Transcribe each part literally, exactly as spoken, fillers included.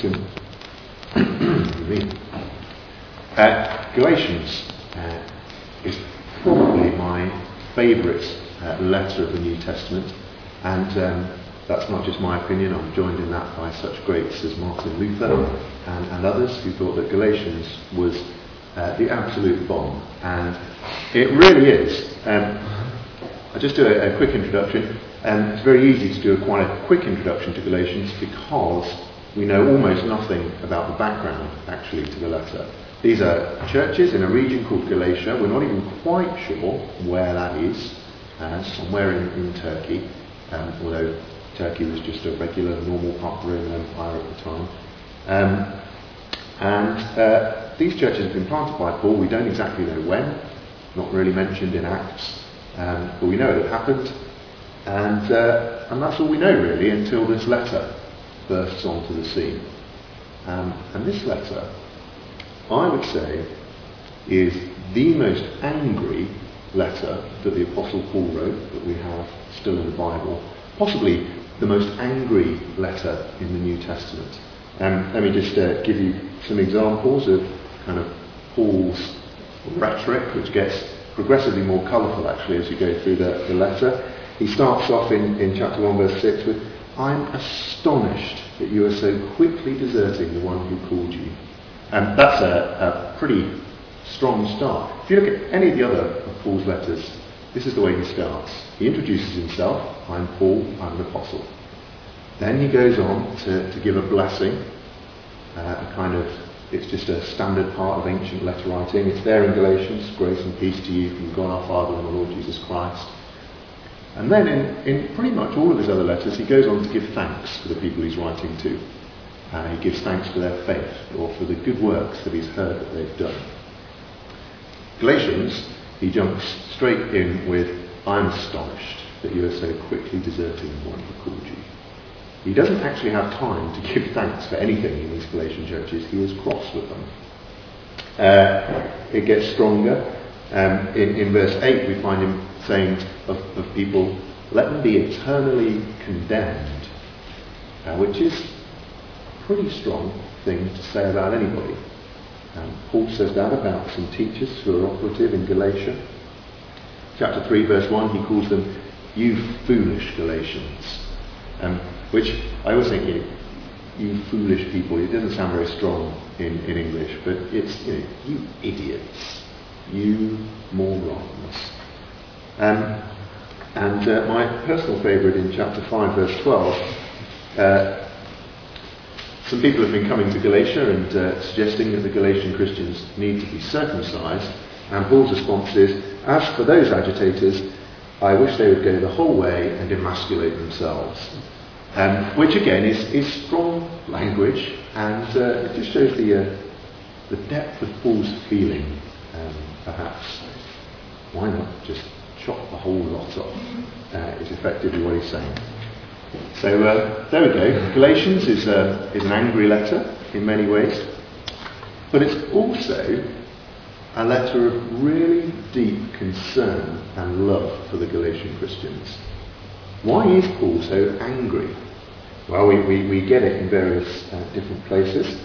Christian uh, Galatians uh, is probably my favourite uh, letter of the New Testament, and um, that's not just my opinion. I'm joined in that by such greats as Martin Luther and, and others who thought that Galatians was uh, the absolute bomb, and it really is. Um, I'll just do a, a quick introduction. Um, it's very easy to do a, quite a quick introduction to Galatians because we know almost nothing about the background actually to the letter. These are churches in a region called Galatia. We're not even quite sure where that is, uh, somewhere in, in Turkey, um, although Turkey was just a regular, normal part of the Roman Empire at the time. Um, and uh, these churches have been planted by Paul. We don't exactly know when, not really mentioned in Acts, um, but we know it happened. And, uh, and that's all we know really until this letter bursts onto the scene. Um, and this letter, I would say, is the most angry letter that the Apostle Paul wrote that we have still in the Bible. Possibly the most angry letter in the New Testament. Um, let me just uh, give you some examples of kind of Paul's rhetoric, which gets progressively more colourful actually as you go through the, the letter. He starts off in, in chapter one verse six with, "I'm astonished that you are so quickly deserting the one who called you." And that's a, a pretty strong start. If you look at any of the other of Paul's letters, this is the way he starts. He introduces himself, "I'm Paul, I'm an apostle." Then he goes on to, to give a blessing, uh, a kind of, it's just a standard part of ancient letter writing. It's there in Galatians, "Grace and peace to you from God our Father and the Lord Jesus Christ." And then in, in pretty much all of his other letters, he goes on to give thanks for the people he's writing to. Uh, he gives thanks for their faith or for the good works that he's heard that they've done. Galatians, he jumps straight in with, "I'm astonished that you are so quickly deserting the one who called you." He doesn't actually have time to give thanks for anything in these Galatian churches. He is cross with them. Uh, it gets stronger. Um, in, in verse eight we find him saying of, of people, "Let them be eternally condemned," uh, which is a pretty strong thing to say about anybody. Um, Paul says that about some teachers who are operative in Galatia. Chapter three verse one, he calls them, "You foolish Galatians," um, which I always think, you know, "you foolish people," it doesn't sound very strong in, in English, but it's, you know, "you idiots," "you morons." Um, and uh, my personal favourite in chapter five verse twelve, uh, some people have been coming to Galatia and uh, suggesting that the Galatian Christians need to be circumcised, and Paul's response is, "As for those agitators, I wish they would go the whole way and emasculate themselves." Um, which again is, is strong language, and uh, it just shows the, uh, the depth of Paul's feeling. Um, perhaps, why not just chop the whole lot off, uh, is effectively what he's saying. So uh, there we go. Galatians is, a, is an angry letter in many ways, but it's also a letter of really deep concern and love for the Galatian Christians. Why is Paul so angry? Well, we, we, we get it in various uh, different places.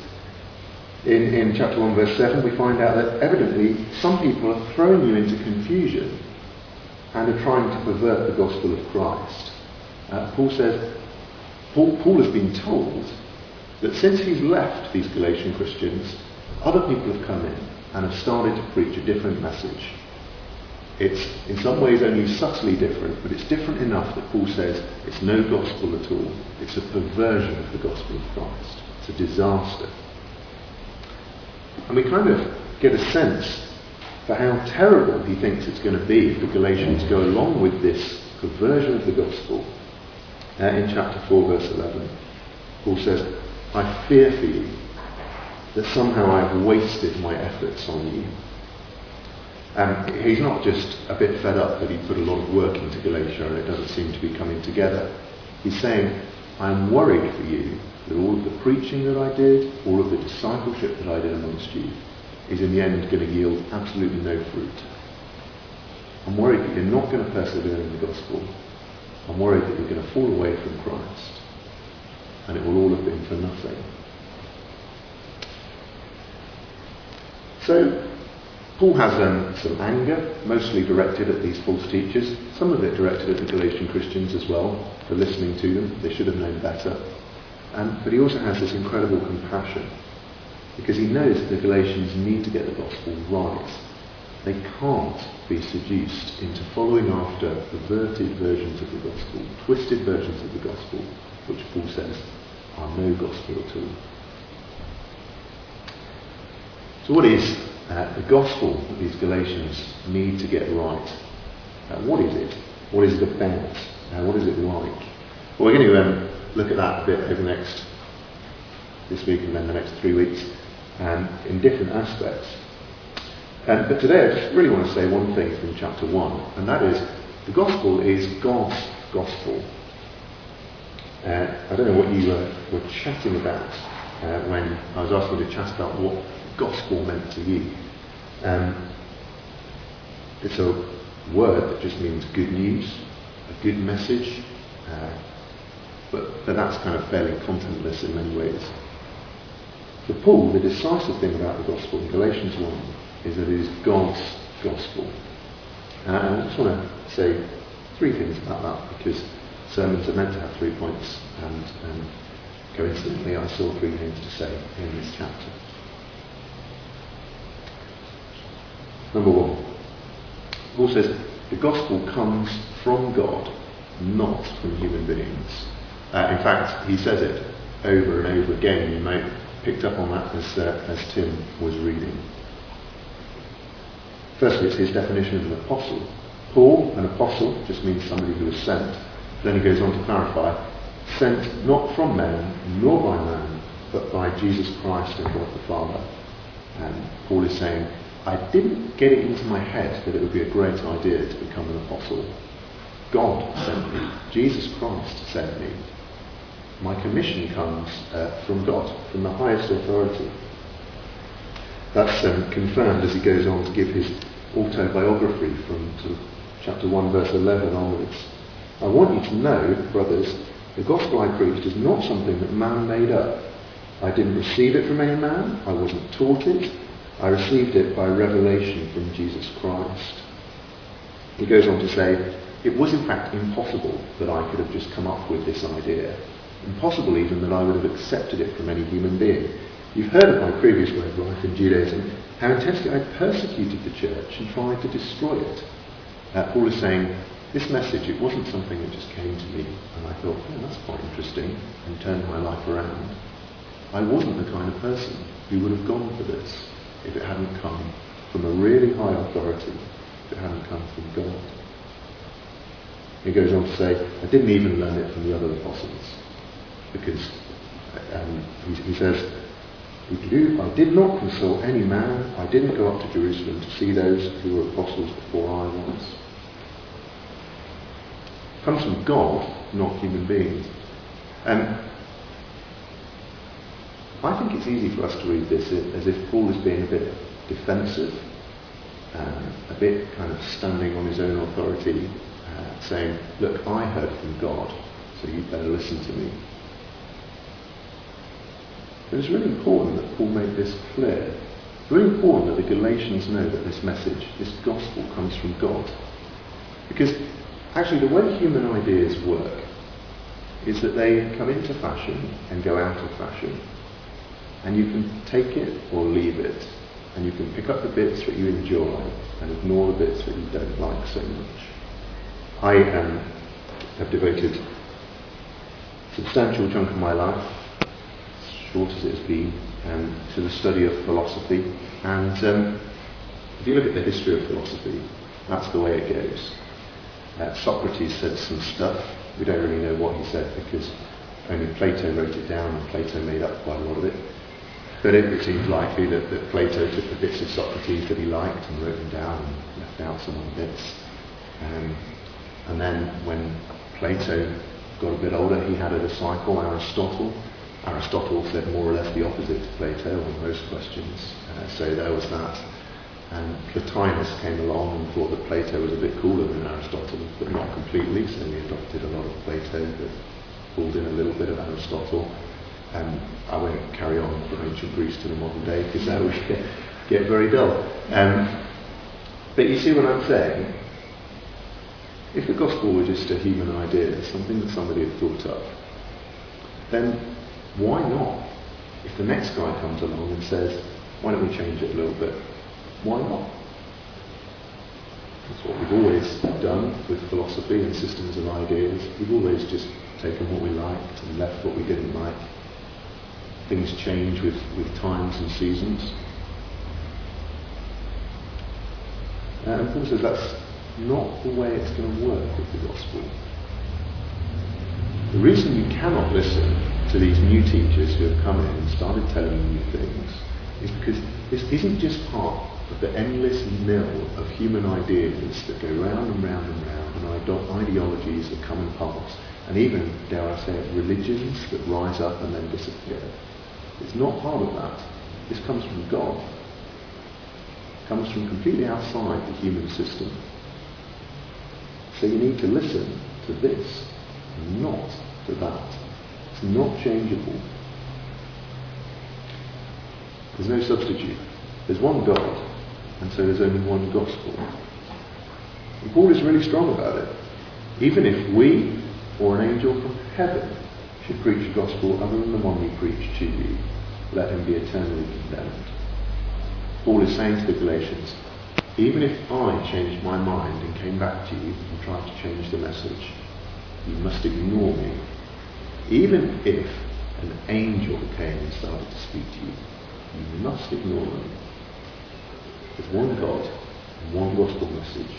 In, in chapter one verse seven we find out that evidently some people are throwing you into confusion and are trying to pervert the gospel of Christ. Uh, Paul says, Paul, Paul has been told that since he's left these Galatian Christians, other people have come in and have started to preach a different message. It's in some ways only subtly different, but it's different enough that Paul says it's no gospel at all. It's a perversion of the gospel of Christ. It's a disaster. And we kind of get a sense for how terrible he thinks it's going to be if the Galatians go along with this perversion of the gospel. Uh, in chapter four verse eleven, Paul says, "I fear for you that somehow I've wasted my efforts on you." Um, he's not just a bit fed up that he put a lot of work into Galatia and it doesn't seem to be coming together. He's saying, "I'm worried for you that all of the preaching that I did, all of the discipleship that I did amongst you, is in the end going to yield absolutely no fruit. I'm worried that you're not going to persevere in the gospel. I'm worried that you're going to fall away from Christ. And it will all have been for nothing." So Paul has um, some anger, mostly directed at these false teachers, some of it directed at the Galatian Christians as well, for listening to them. They should have known better. Um, but he also has this incredible compassion, because he knows that the Galatians need to get the gospel right. They can't be seduced into following after perverted versions of the gospel, twisted versions of the gospel, which Paul says are no gospel at all. So what is uh, the gospel that these Galatians need to get right? Uh, what is it? What is it about? Uh, what is it like? Well, we're going to um, look at that a bit over the next, this week and then the next three weeks, um, in different aspects. Um, but today I just really want to say one thing from chapter one, and that is the gospel is God's gospel. Uh, I don't know what you uh, were chatting about uh, when I was asking you to chat about what gospel meant to you. Um, it's a word that just means good news, a good message, uh, but, but that's kind of fairly contentless in many ways. For Paul, the decisive thing about the gospel in Galatians one is that it is God's gospel. And I just want to say three things about that, because sermons are meant to have three points, and um, coincidentally I saw three things to say in this chapter. Number one, Paul says the gospel comes from God, not from human beings. Uh, in fact, he says it over and over again. You might picked up on that as, uh, as Tim was reading. Firstly, it's his definition of an apostle. Paul, an apostle, just means somebody who was sent. Then he goes on to clarify, sent not from man, nor by man, but by Jesus Christ and God the Father. And Paul is saying, I didn't get it into my head that it would be a great idea to become an apostle. God sent me. Jesus Christ sent me. My commission comes uh, from God, from the highest authority. That's um, confirmed as he goes on to give his autobiography from sort of chapter one verse eleven onwards. I want you to know, brothers, the gospel I preached is not something that man made up. I didn't receive it from any man, I wasn't taught it, I received it by revelation from Jesus Christ. He goes on to say, it was in fact impossible that I could have just come up with this idea. Impossible even that I would have accepted it from any human being. You've heard of my previous way of life in Judaism, how intensely I persecuted the church and tried to destroy it. Uh, Paul is saying, this message, it wasn't something that just came to me and I thought, oh, that's quite interesting, and turned my life around. I wasn't the kind of person who would have gone for this if it hadn't come from a really high authority, if it hadn't come from God. He goes on to say, I didn't even learn it from the other apostles. Because um, he, he says, I did not consult any man, I didn't go up to Jerusalem to see those who were apostles before I was. It comes from God, not human beings. Um, I think it's easy for us to read this as if Paul is being a bit defensive, um, a bit kind of standing on his own authority, uh, saying, look, I heard from God, so you better listen to me. But it's really important that Paul made this clear. It's really important that the Galatians know that this message, this gospel, comes from God. Because actually the way human ideas work is that they come into fashion and go out of fashion. And you can take it or leave it. And you can pick up the bits that you enjoy and ignore the bits that you don't like so much. I um, have devoted a substantial chunk of my life, short as it has been, um, to the study of philosophy. And um, if you look at the history of philosophy, that's the way it goes. Uh, Socrates said some stuff. We don't really know what he said because only Plato wrote it down, and Plato made up quite a lot of it. But it, it seems likely that, that Plato took the bits of Socrates that he liked and wrote them down and left out some of the bits. Um, and then when Plato got a bit older, he had a disciple, Aristotle. Aristotle said more or less the opposite to Plato on most questions, uh, so there was that. And Plotinus came along and thought that Plato was a bit cooler than Aristotle, but not completely, so he adopted a lot of Plato but pulled in a little bit of Aristotle. Um, I won't carry on from ancient Greece to the modern day because that would get very dull. Um, but you see what I'm saying? If the gospel were just a human idea, something that somebody had thought up, then why not? If the next guy comes along and says, why don't we change it a little bit? Why not? That's what we've always done with philosophy and systems of ideas. We've always just taken what we liked and left what we didn't like. Things change with, with times and seasons. And Paul says that's not the way it's going to work with the gospel. The reason you cannot listen to these new teachers who have come in and started telling you new things is because this isn't just part of the endless mill of human ideas that go round and round and round, and ideologies that come and pass, and even, dare I say it, religions that rise up and then disappear. It's not part of that. This comes from God. It comes from completely outside the human system. So you need to listen to this, not to that. It's not changeable. There's no substitute. There's one God, and so there's only one gospel. And Paul is really strong about it. Even if we, or an angel from heaven, should preach a gospel other than the one we preach to you, let him be eternally condemned. Paul is saying to the Galatians, even if I changed my mind and came back to you and tried to change the message, you must ignore me. Even if an angel came and started to speak to you, you must ignore them. There's one God and one gospel message.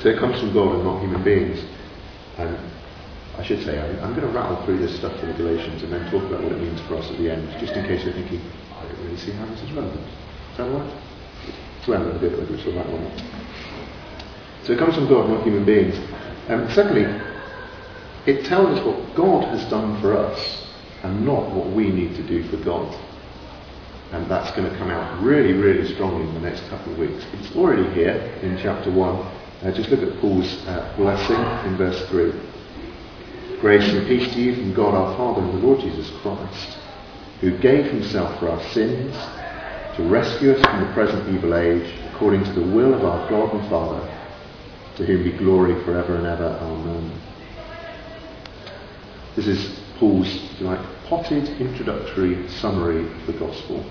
So it comes from God and not human beings. And I should say, I'm, I'm going to rattle through this stuff for the Galatians and then talk about what it means for us at the end, just in case you're thinking, I don't really see how this is relevant. Is that all right? It's relevant a bit, whether it's all right or not. So it comes from God, not human beings. And secondly, it tells us what God has done for us, and not what we need to do for God. And that's going to come out really, really strongly in the next couple of weeks. It's already here in chapter one. Uh, just look at Paul's uh, blessing in verse three. Grace and peace to you from God our Father and the Lord Jesus Christ, who gave himself for our sins, to rescue us from the present evil age, according to the will of our God and Father, to whom be glory forever and ever. Amen. This is Paul's like, potted introductory summary of the gospel.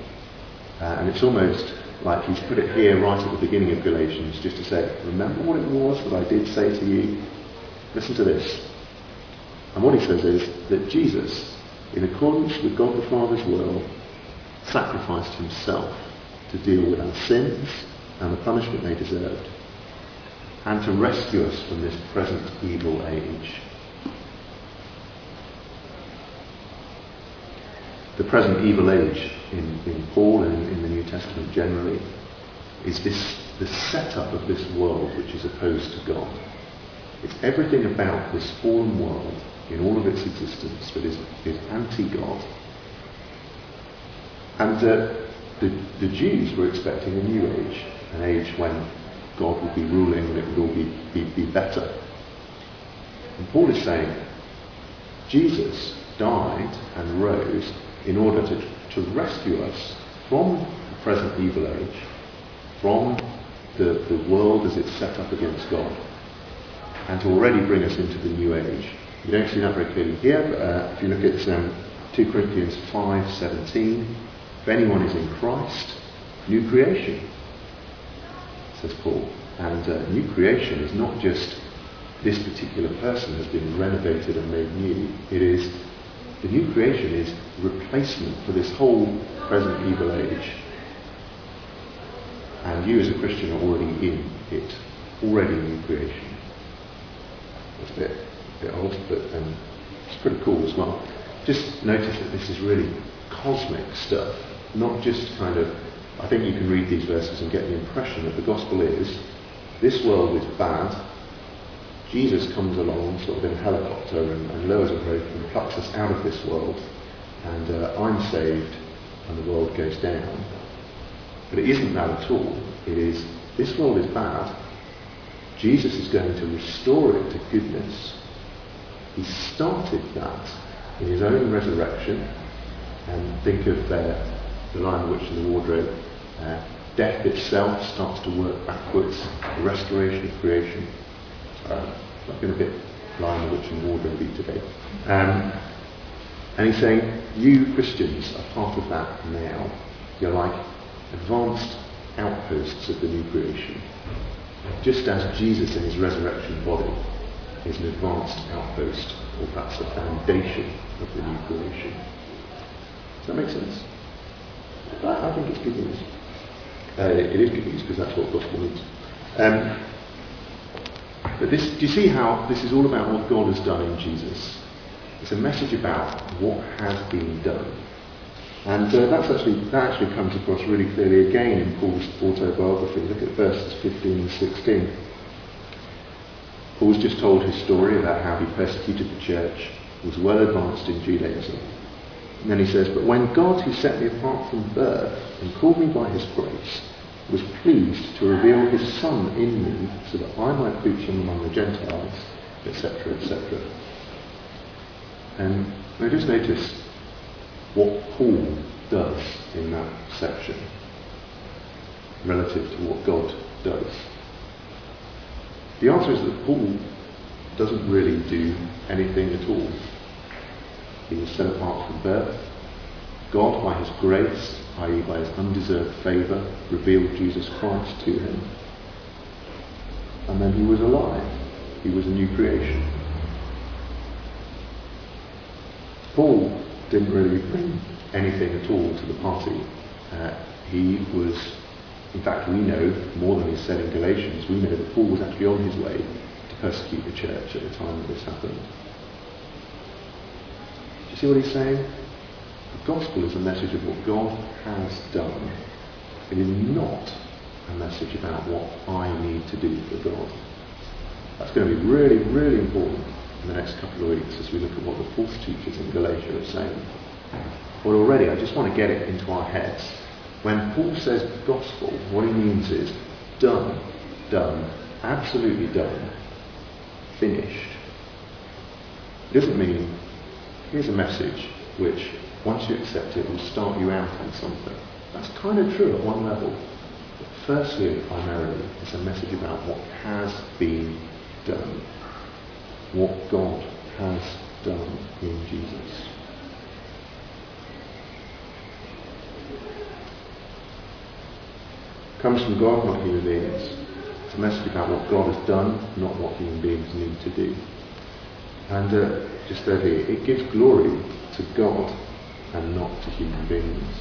Uh, and it's almost like he's put it here right at the beginning of Galatians just to say, remember what it was that I did say to you? Listen to this. And what he says is that Jesus, in accordance with God the Father's will, sacrificed himself to deal with our sins and the punishment they deserved, and to rescue us from this present evil age. The present evil age in, in Paul and in the New Testament generally is this the setup of this world which is opposed to God. It's everything about this fallen world in all of its existence that is, is anti-God. And uh, the, the Jews were expecting a new age, an age when God would be ruling and it would all be, be, be better. And Paul is saying, Jesus died and rose in order to, to rescue us from the present evil age, from the, the world as it's set up against God, and to already bring us into the new age. You don't see that very clearly here, but uh, if you look at um, two Corinthians five seventeen, if anyone is in Christ, new creation, says Paul. And uh, new creation is not just this particular person has been renovated and made new. It is the new creation is replacement for this whole present evil age. And you as a Christian are already in it. Already new creation. It's a bit, a bit odd, but um, it's pretty cool as well. Just notice that this is really cosmic stuff. Not just kind of, I think you can read these verses and get the impression that the gospel is, this world is bad, Jesus comes along sort of in a helicopter and, and lowers a rope and plucks us out of this world, and uh, I'm saved and the world goes down. But it isn't that at all. It is, this world is bad, Jesus is going to restore it to goodness. He started that in his own resurrection and think of uh, the Lion, the Witch and the Wardrobe. Uh, death itself starts to work backwards, the restoration of creation. Uh, I'm going to bit Lion, the Witch and the Wardrobe today. Um, and he's saying, you Christians are part of that now. You're like advanced outposts of the new creation. Just as Jesus in his resurrection body is an advanced outpost, or that's the foundation of the new creation. Does that make sense? I, I think it's good news. Uh, it is good news because that's what gospel means. Um, but this, do you see how this is all about what God has done in Jesus? It's a message about what has been done. And uh, that's actually, that actually comes across really clearly again in Paul's autobiography. Look at verses fifteen and sixteen. Paul's just told his story about how he persecuted the church, was well advanced in Judaism. And then he says, but when God, who set me apart from birth and called me by his grace, was pleased to reveal his Son in me so that I might preach him among the Gentiles, et cetera, et cetera. And now just notice what Paul does in that section relative to what God does. The answer is that Paul doesn't really do anything at all. He was set apart from birth. God, by his grace, that is by his undeserved favour, revealed Jesus Christ to him. And then he was alive. He was a new creation. Paul didn't really bring anything at all to the party. Uh, he was, in fact we know, more than he said in Galatians, we know that Paul was actually on his way to persecute the church at the time that this happened. Do you see what he's saying? The gospel is a message of what God has done. It is not a message about what I need to do for God. That's going to be really, really important in the next couple of weeks as we look at what the false teachers in Galatia are saying. Well, already I just want to get it into our heads. When Paul says gospel, what he means is done, done, absolutely done, finished. It doesn't mean here's a message which, once you accept it, will start you out on something. That's kind of true at one level. But firstly and primarily, it's a message about what has been done. What God has done in Jesus. It comes from God, not human beings. It's a message about what God has done, not what human beings need to do. And uh, just there here, it gives glory to God and not to human beings.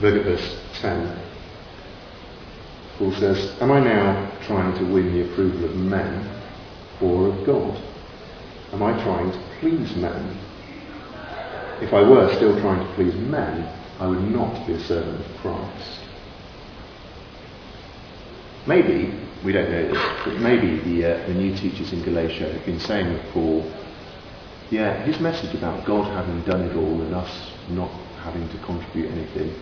Look at verse ten. Paul says, am I now trying to win the approval of men or of God? Am I trying to please men? If I were still trying to please men, I would not be a servant of Christ. Maybe, we don't know this, but maybe the, uh, the new teachers in Galatia have been saying with Paul, yeah, his message about God having done it all and us not having to contribute anything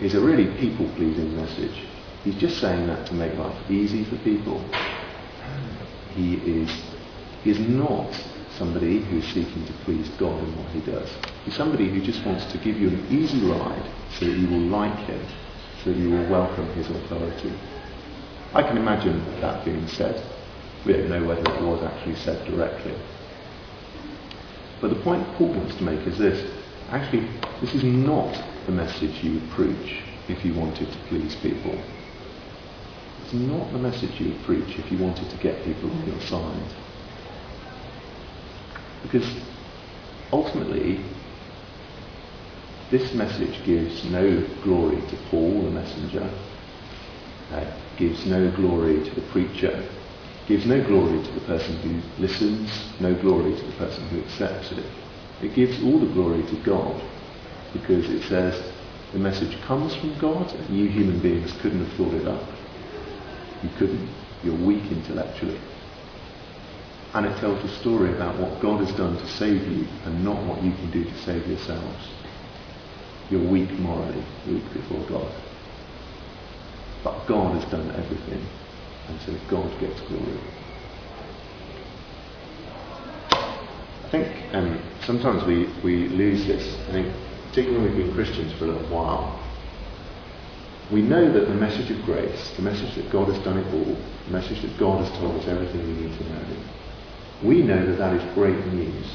is a really people-pleasing message. He's just saying that to make life easy for people. He is, he is not somebody who is seeking to please God in what he does. He's somebody who just wants to give you an easy ride so that you will like him, so that you will welcome his authority. I can imagine that being said. We don't know whether it was actually said directly. But the point Paul wants to make is this. Actually, this is not the message you would preach if you wanted to please people. It's not the message you would preach if you wanted to get people on your side. Because ultimately, this message gives no glory to Paul, the messenger, uh, gives no glory to the preacher, gives no glory to the person who listens, no glory to the person who accepts it. It gives all the glory to God, because it says the message comes from God, and you human beings couldn't have thought it up. You couldn't. You're weak intellectually. And it tells a story about what God has done to save you and not what you can do to save yourselves. You're weak morally, weak before God. But God has done everything, and so God gets glory. I think um, sometimes we, we lose this. I think, particularly when we've been Christians for a little while, we know that the message of grace, the message that God has done it all, the message that God has told us everything we need to know, we know that that is great news.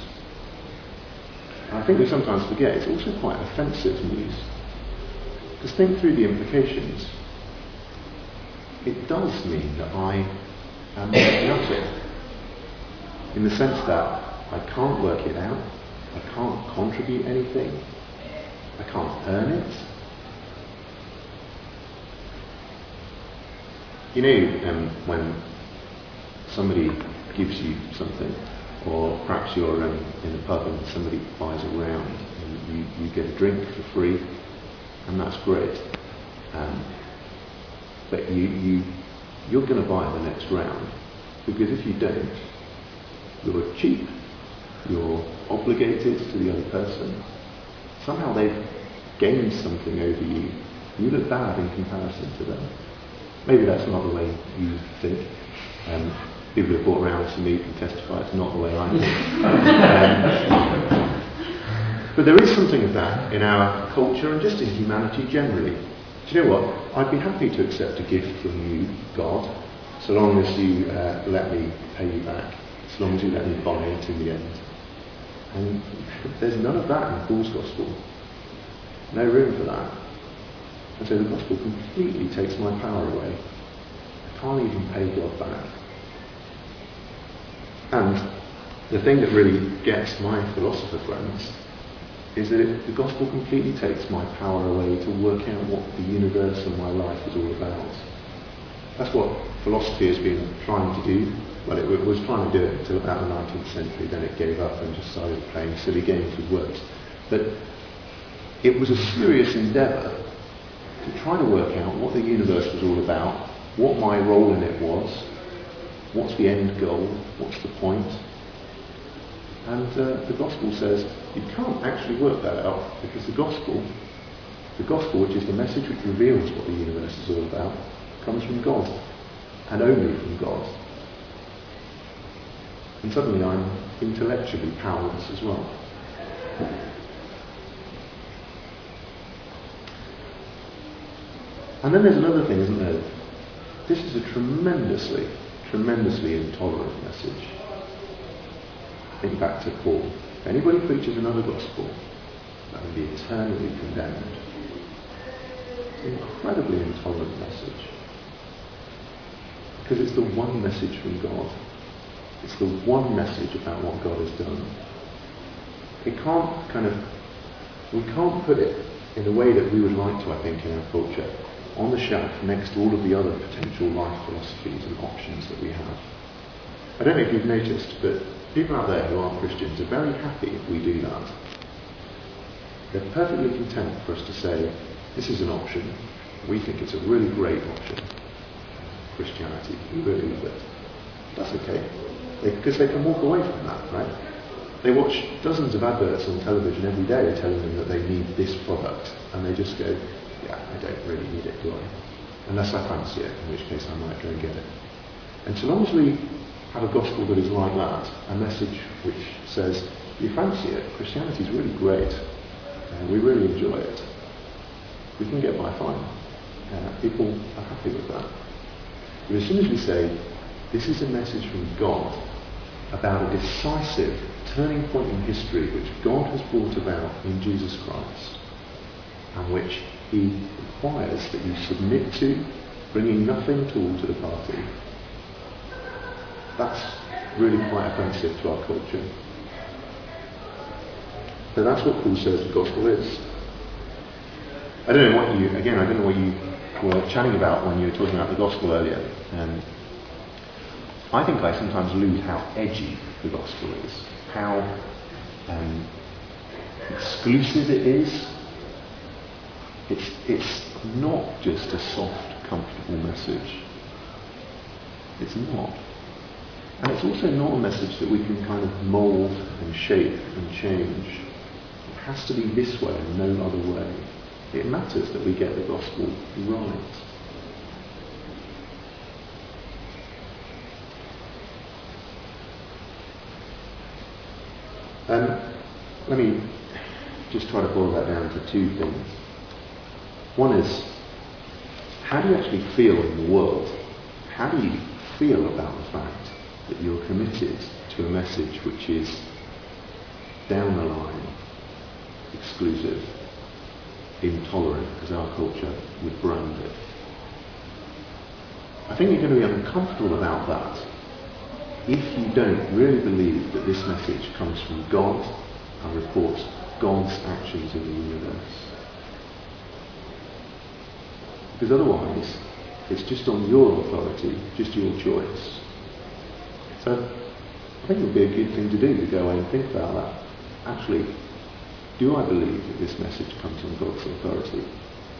And I think we sometimes forget it's also quite offensive news. Because think through the implications. It does mean that I am nothing, in the sense that I can't work it out, I can't contribute anything, I can't earn it. You know, um, when somebody gives you something, or perhaps you're um, in a pub and somebody buys a round and you, you get a drink for free, and that's great. Um, but you, you, you're going to buy the next round, because if you don't, you're cheap, you're obligated to the other person. Somehow they've gained something over you. You look bad in comparison to them. Maybe that's not the way you think. Um, people who have bought rounds for me can testify it's not the way I think. um, but there is something of that in our culture and just in humanity generally. Do you know what? I'd be happy to accept a gift from you, God, so long as you uh, let me pay you back. As long as you let me buy it in the end. And there's none of that in Paul's gospel. No room for that. And so the gospel completely takes my power away. I can't even pay God back. And the thing that really gets my philosopher friends is that it, the gospel completely takes my power away to work out what the universe and my life is all about. That's what philosophy has been trying to do. Well, it was trying to do it until about the nineteenth century, then it gave up and just started playing silly games with words. But it was a serious endeavour to try to work out what the universe was all about, what my role in it was, what's the end goal, what's the point. And uh, the gospel says you can't actually work that out, because the gospel, the gospel which is the message which reveals what the universe is all about, comes from God, and only from God. And suddenly I'm intellectually powerless as well. And then there's another thing, isn't there? This is a tremendously, tremendously intolerant message. Think back to Paul. If anybody preaches another gospel, that will be eternally condemned. It's an incredibly intolerant message. Because it's the one message from God. It's the one message about what God has done. It can't kind of, we can't put it in the way that we would like to, I think, in our culture, on the shelf next to all of the other potential life philosophies and options that we have. I don't know if you've noticed, but people out there who aren't Christians are very happy if we do that. They're perfectly content for us to say, this is an option. We think it's a really great option. Christianity, we really love it. That's okay. Because they can walk away from that, right? They watch dozens of adverts on television every day telling them that they need this product, and they just go, yeah, I don't really need it, do I? Unless I fancy it, in which case I might go and get it. And so long as we have a gospel that is like that, a message which says, you fancy it, Christianity is really great, and we really enjoy it, we can get by fine. Uh, people are happy with that. But as soon as we say, this is a message from God about a decisive turning point in history which God has brought about in Jesus Christ, and which he requires that you submit to, bringing nothing at all to the party. That's really quite offensive to our culture. So that's what Paul says the gospel is. I don't know what you, again, I don't know what you were chatting about when you were talking about the gospel earlier. Um, I think I sometimes lose how edgy the gospel is, how um, exclusive it is. It's, it's not just a soft, comfortable message. It's not. And it's also not a message that we can kind of mould and shape and change. It has to be this way and no other way. It matters that we get the gospel right. Um, let me just try to boil that down to two things. One is, how do you actually feel in the world? How do you feel about the fact that you're committed to a message which is down the line, exclusive, intolerant, as our culture would brand it? I think you're going to be uncomfortable about that if you don't really believe that this message comes from God and reports God's actions in the universe. Because otherwise, it's just on your authority, just your choice. So, I think it would be a good thing to do, to go away and think about that. Actually, do I believe that this message comes from God's authority?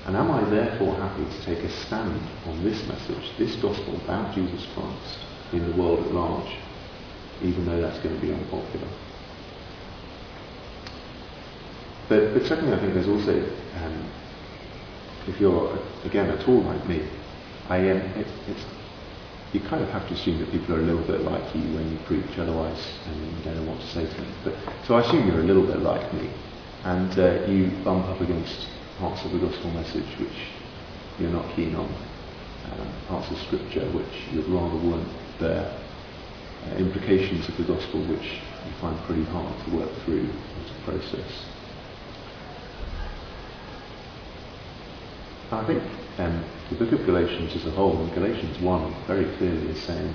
And am I therefore happy to take a stand on this message, this gospel about Jesus Christ, in the world at large, even though that's going to be unpopular? But, but secondly, I think there's also, um, if you're, again, at all like me, I um, it, it's, you kind of have to assume that people are a little bit like you when you preach, otherwise um, you don't know what to say to them. But, so I assume you're a little bit like me, and uh, you bump up against parts of the gospel message which you're not keen on, um, parts of scripture which you'd rather weren't there, uh, implications of the gospel which you find pretty hard to work through as a process. I think um, the book of Galatians as a whole, and Galatians one very clearly is saying,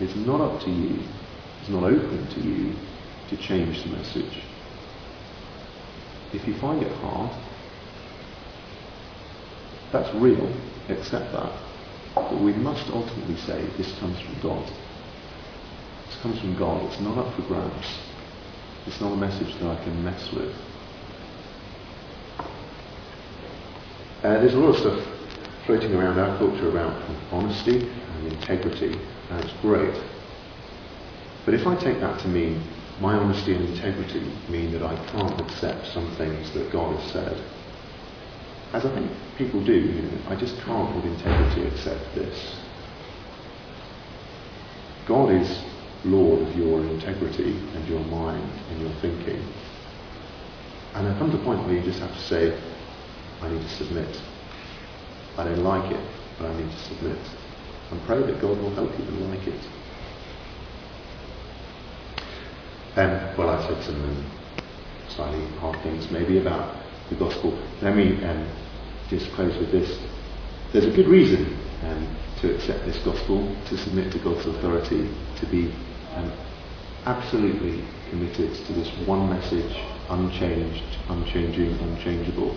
it's not up to you, it's not open to you to change the message. If you find it hard, that's real, accept that. But we must ultimately say, this comes from God. This comes from God, it's not up for grabs. It's not a message that I can mess with. Uh, there's a lot of stuff floating around our culture about honesty and integrity, and it's great. But if I take that to mean my honesty and integrity mean that I can't accept some things that God has said, as I think people do, you know, I just can't with integrity accept this. God is Lord of your integrity and your mind and your thinking. And there comes a point where you just have to say, I need to submit. I don't like it, but I need to submit. And pray that God will help you to like it. Um, well, I said some um, slightly hard things maybe about the gospel. Let me um, just close with this. There's a good reason um, to accept this gospel, to submit to God's authority, to be um, absolutely committed to this one message, unchanged, unchanging, unchangeable.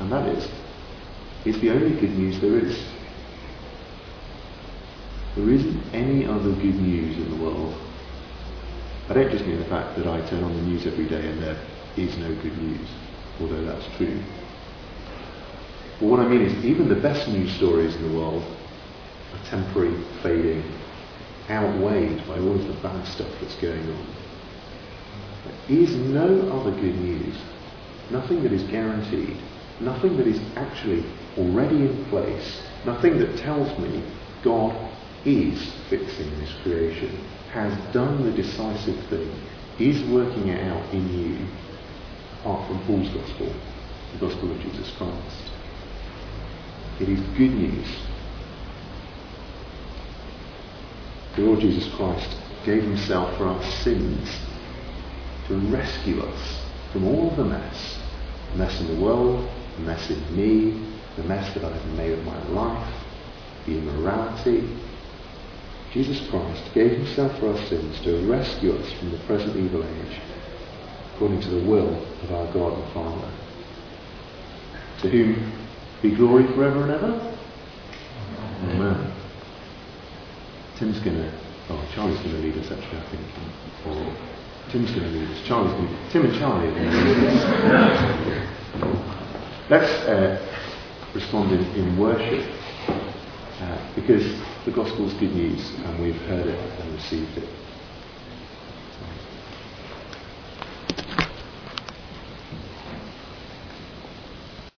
And that is, it's the only good news there is. There isn't any other good news in the world. I don't just mean the fact that I turn on the news every day and there is no good news, although that's true. But what I mean is, even the best news stories in the world are temporary, fading, outweighed by all of the bad stuff that's going on. There is no other good news, nothing that is guaranteed, nothing that is actually already in place, nothing that tells me God is fixing this creation, has done the decisive thing, is working it out in you, apart from Paul's gospel, the gospel of Jesus Christ. It is good news. The Lord Jesus Christ gave himself for our sins to rescue us from all the mess, the mess in the world, the mess in me, the mess that I've made of my life, the immorality. Jesus Christ gave himself for our sins to rescue us from the present evil age, according to the will of our God and Father, to whom be glory forever and ever. Amen. Amen. Tim's going to, oh, Charlie's going to lead us actually, I think, or Tim's going to lead us, Charlie's going to, Tim and Charlie are going to lead us. Let's uh, respond in, in worship, uh, because the gospel's good news and we've heard it and received it.